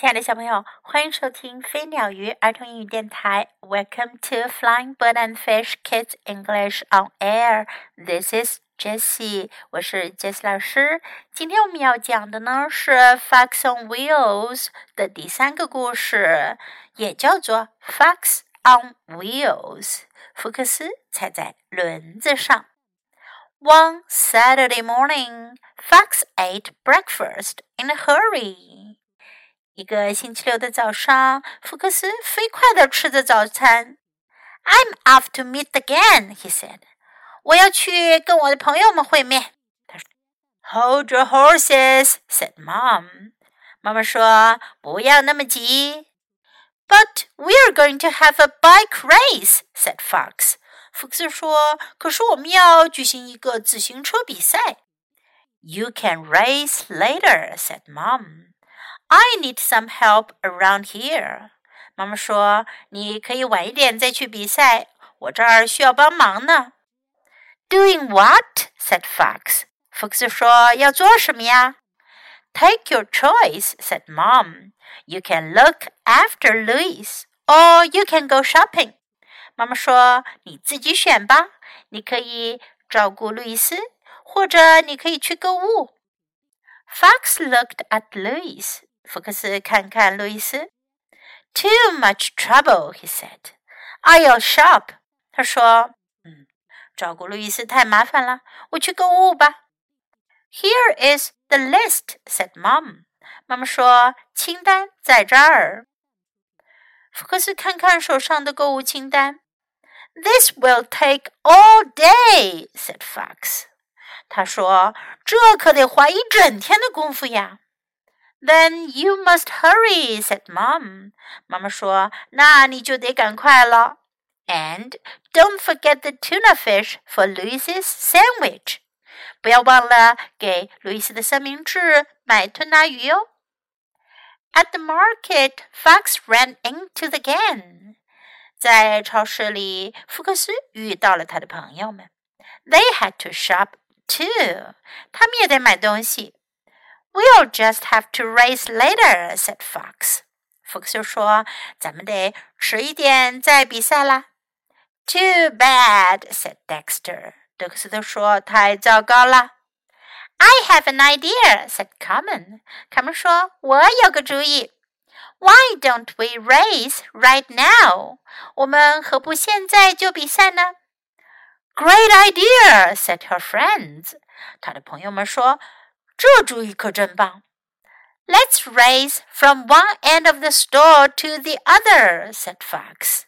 亲爱的小朋友，欢迎收听飞鸟鱼儿童英语电台。Welcome to Flying Bird and Fish Kids English on Air. This is Jessie. 我是 Jessie 老师。今天我们要讲的呢是 Fox on Wheels 的第三个故事，也叫做 Fox on Wheels. 福克斯踩在轮子上。One Saturday morning, Fox ate breakfast in a hurry.一个星期六的早上，福克斯飞快地吃着早餐。I'm off to meet the gang, he said. 我要去跟我的朋友们会面。他说 Hold your horses, said Mom. 妈妈说不要那么急。But we're going to have a bike race, said Fox. 福克斯说可是我们要举行一个自行车比赛。You can race later, said Mom.I need some help around here. 妈妈说，你可以晚一点再去比赛，我这儿需要帮忙呢。Doing what? said Fox. 福克斯说，要做什么呀？ Take your choice, said Mom. You can look after Louise, or you can go shopping. 妈妈说，你自己选吧，你可以照顾路易斯，或者你可以去购物。Fox looked at Louise.福克斯看看路易斯 Too much trouble, he said. I'll shop. 他说照顾路易斯太麻烦了，我去购物吧。Here is the list, said Mom. 妈妈说清单在这儿。福克斯看看手上的购物清单。This will take all day, said Fox. 他说这可得花一整天的功夫呀。Then you must hurry, said Mom. 妈妈说，那你就得赶快了。And don't forget the tuna fish for Louise's sandwich. 不要忘了给路易斯的三明治买吞拿鱼哦。At the market, Fox ran into the gang. 在超市里，福克斯遇到了他的朋友们。They had to shop too. 他们也得买东西。We'll just have to race later, said Fox. 福克斯说，咱们得迟一点再比赛啦。Too bad, said Dexter. 德克斯特说，太糟糕了。I have an idea, said Carmen. Carmen 说，我有个主意。Why don't we race right now? 我们何不现在就比赛呢？Great idea, said her friends. 她的朋友们说，这主意可真棒。Let's race from one end of the store to the other, said Fox.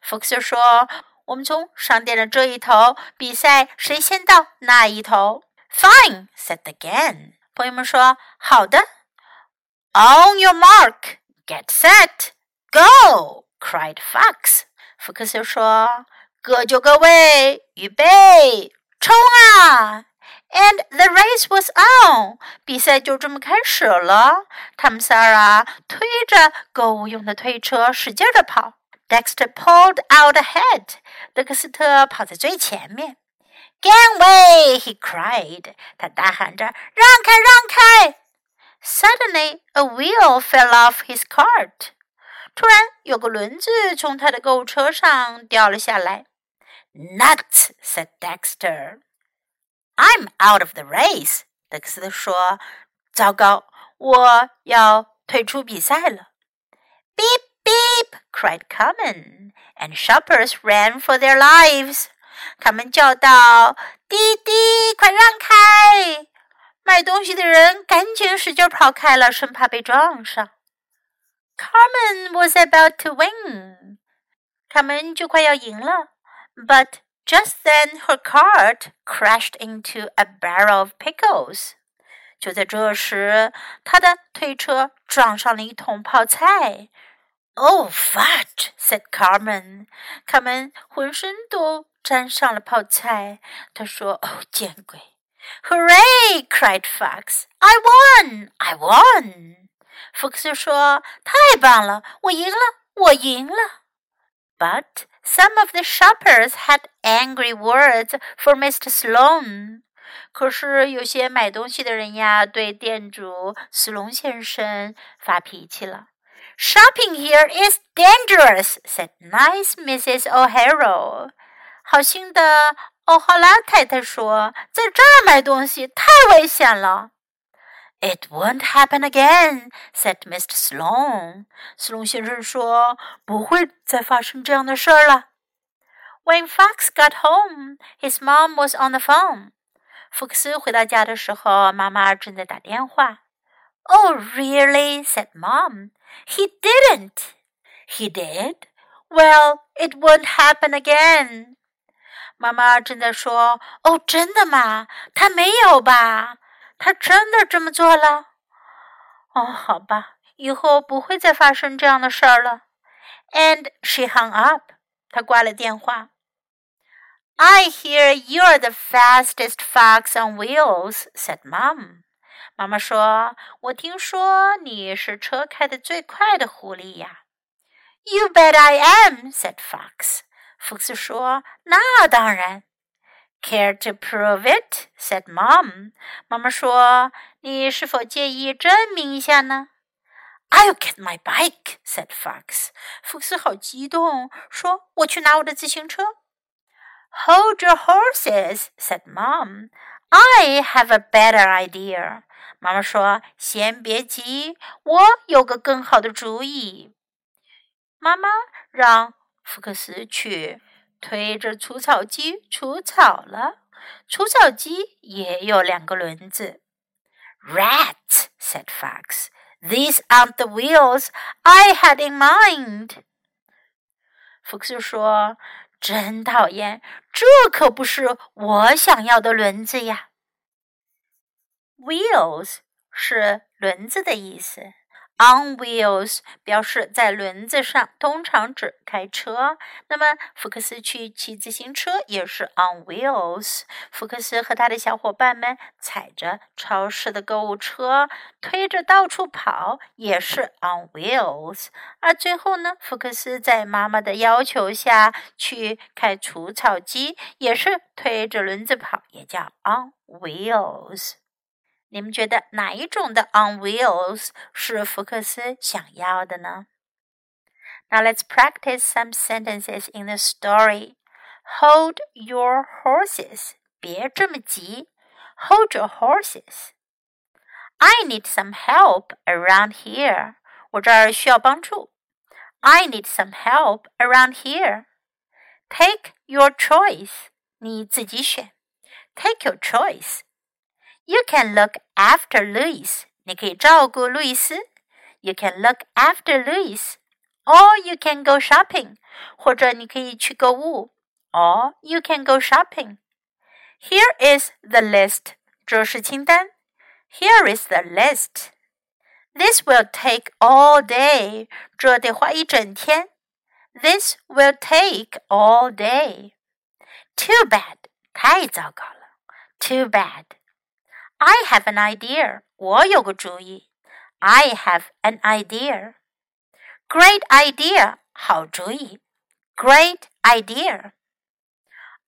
福克斯说，我们从商店的这一头比赛谁先到那一头。Fine, said the gang. 朋友们说，好的。On your mark, get set, go, cried Fox. 福克斯说，各就各位，预备，冲啊！And the race was on. 比赛就这么开始了。他们仨啊，推着购物用的推车，使劲地跑。Dexter pulled out ahead. 德克斯特跑在最前面。Gangway! He cried. 他大喊着，让开，让开！ Suddenly, a wheel fell off his cart. 突然，有个轮子从他的购物车上掉了下来。Nuts! said Dexter.I'm out of the race, 德克斯特说，糟糕，我要退出比赛了。Beep, beep, cried Carmen, and shoppers ran for their lives. 他们叫道，滴滴，快让开！卖东西的人赶紧使劲跑开了，生怕被撞上。Carmen was about to win. 他们就快要赢了 but just then, her cart crashed into a barrel of pickles. 就在这时，她的推车撞上了一桶泡菜。Oh, fudge! said Carmen. 卡门浑身都沾上了泡菜。她说：“哦，见鬼 ！”Hooray! cried Fox. I won! I won! 福克斯说：“太棒了，我赢了，我赢了。” But some of the shoppers had angry words for Mr. Sloane. 可是有些买东西的人呀，对店主斯隆先生发脾气了。Shopping here is dangerous, said nice Mrs. O'Hara. 好心的奥哈拉太太说，在这儿买东西太危险了。It won't happen again, said Mr. Sloane. 斯隆先生说，不会再发生这样的事儿了。When Fox got home, his mom was on the phone. 福克斯回到家的时候，妈妈正在打电话。Oh, really? Said Mom. He didn't. He did? Well, it won't happen again. 妈妈正在说，哦，真的吗？他没有吧？他真的这么做了？哦，好吧，以后不会再发生这样的事儿了。And she hung up. 她挂了电话。I hear you're the fastest fox on wheels, said Mom.妈妈说，我听说你是车开得最快的狐狸呀。You bet I am, said Fox. 福克斯说，那当然。Care to prove it, said Mom. 妈妈说，你是否介意证明一下呢？I'll get my bike, said Fox. 福克斯好激动，说，我去拿我的自行车。Hold your horses, said Mom.I have a better idea. 妈妈说，先别急，我有个更好的主意。妈妈让福克斯去推着除草机除草了。除草机也有两个轮子。Rats, said Fox. These aren't the wheels I had in mind. 福克斯说，真讨厌，这可不是我想要的轮子呀。Wheels 是轮子的意思。On wheels 表示在轮子上，通常指开车。那么福克斯去骑自行车也是 on wheels。福克斯和他的小伙伴们踩着超市的购物车，推着到处跑，也是 on wheels。而最后呢，福克斯在妈妈的要求下去开除草机，也是推着轮子跑，也叫 on wheels。你们觉得哪一种的 on wheels 是福克斯想要的呢？ Now let's practice some sentences in the story. Hold your horses. 别这么急。Hold your horses. I need some help around here. 我这儿需要帮助。I need some help around here. Take your choice. 你自己选。Take your choice.You can look after Louise. 你可以照顾路易斯。You can look after Louise. Or you can go shopping. 或者你可以去购物。Or you can go shopping. Here is the list. 这是清单。Here is the list. This will take all day. 这得花一整天。This will take all day. Too bad. 太糟糕了。Too bad.I have an idea. 我有个主意。I have an idea. Great idea. 好主意。Great idea.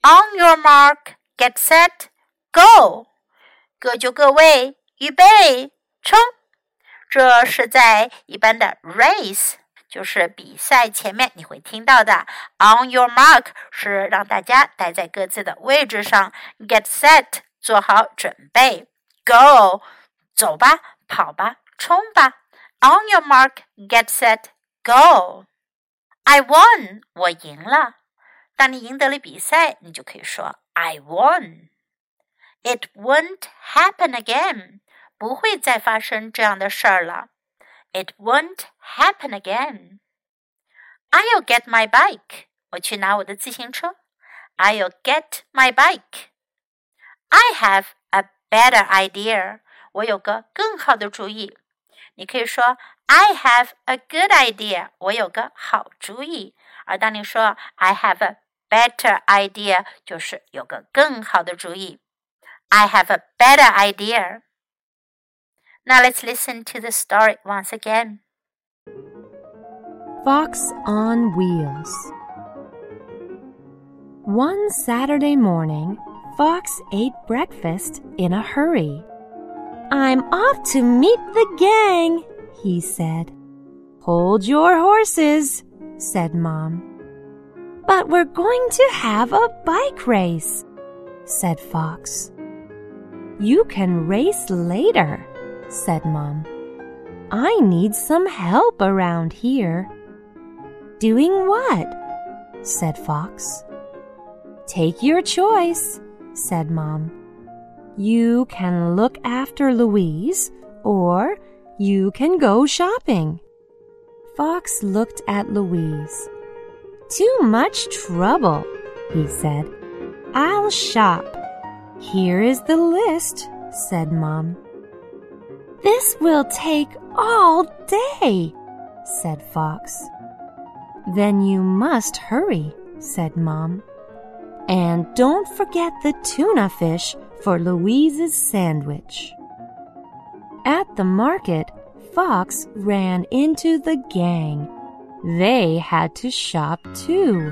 On your mark, get set, go. 各就各位，预备，冲。这是在一般的 race， 就是比赛前面你会听到的。On your mark 是让大家待在各自的位置上。Get set 做好准备。Go, 走吧，跑吧，冲吧。On your mark, get set, go. I won, 我赢了。当你赢得了比赛，你就可以说 I won. It won't happen again. 不会再发生这样的事儿了。It won't happen again. I'll get my bike. 我去拿我的自行车。I'll get my bike. I have a better idea. 我有个更好的主意。你可以说 I have a good idea. 我有个好主意。而当你说 I have a better idea, 就是有个更好的主意。I have a better idea. Now let's listen to the story once again. Fox on Wheels. One Saturday morning, Fox ate breakfast in a hurry. "I'm off to meet the gang," he said. "Hold your horses," said Mom. "But we're going to have a bike race," said Fox. "You can race later," said Mom. "I need some help around here." "Doing what?" said Fox. "Take your choice," said Mom. "You can look after Louise, or you can go shopping." Fox looked at Louise. "Too much trouble," he said. "I'll shop." "Here is the list," said Mom. "This will take all day," said Fox. "Then you must hurry," said Mom. "And don't forget the tuna fish for Louise's sandwich." At the market, Fox ran into the gang. They had to shop too.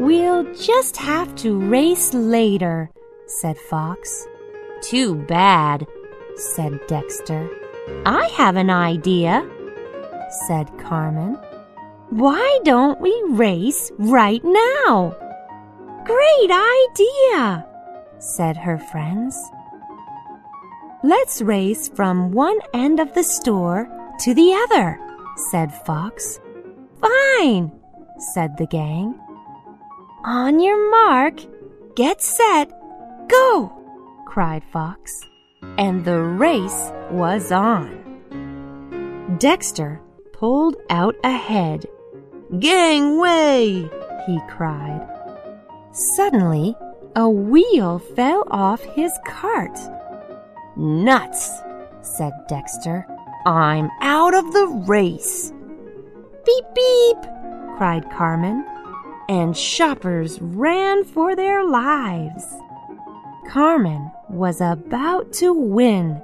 "We'll just have to race later," said Fox. "Too bad," said Dexter. "I have an idea," said Carmen. "Why don't we race right now?" "Great idea," said her friends. "Let's race from one end of the store to the other," said Fox. "Fine," said the gang. "On your mark, get set, go," cried Fox. And the race was on. Dexter pulled out ahead. "Gang way!" he cried. Suddenly, a wheel fell off his cart. "Nuts," said Dexter. "I'm out of the race." "Beep, beep," cried Carmen, and shoppers ran for their lives. Carmen was about to win,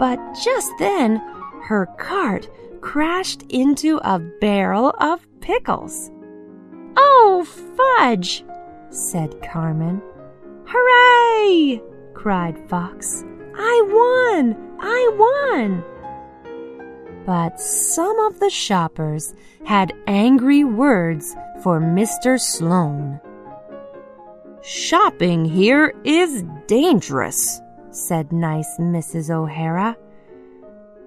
but just then her cart crashed into a barrel of pickles. "Oh, fudge!" said Carmen. "Hooray!" cried Fox. "I won! I won!" But some of the shoppers had angry words for Mr. Sloane. "Shopping here is dangerous," said nice Mrs. O'Hara.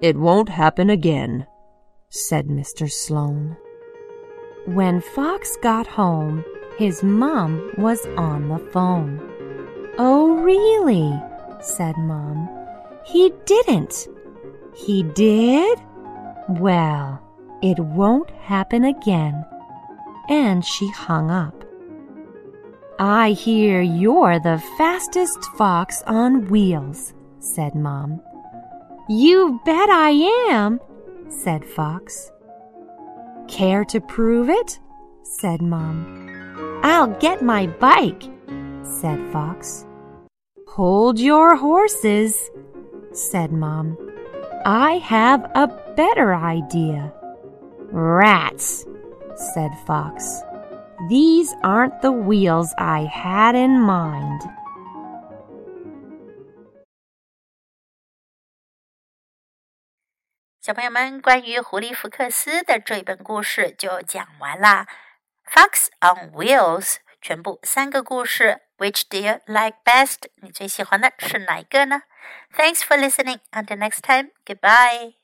"It won't happen again," said Mr. Sloane. When Fox got home, his mom was on the phone. "Oh, really?" said Mom. "He didn't." "He did?" "Well, it won't happen again." And she hung up. "I hear you're the fastest fox on wheels," said Mom. "You bet I am," said Fox. "Care to prove it?" said Mom. "I'll get my bike," said Fox. "Hold your horses," said Mom. "I have a better idea." "Rats," said Fox. "These aren't the wheels I had in mind." Fox on Wheels 全部3个故事 Which do you like best? 你最喜欢的是哪一个呢？ Thanks for listening. Until next time. Goodbye.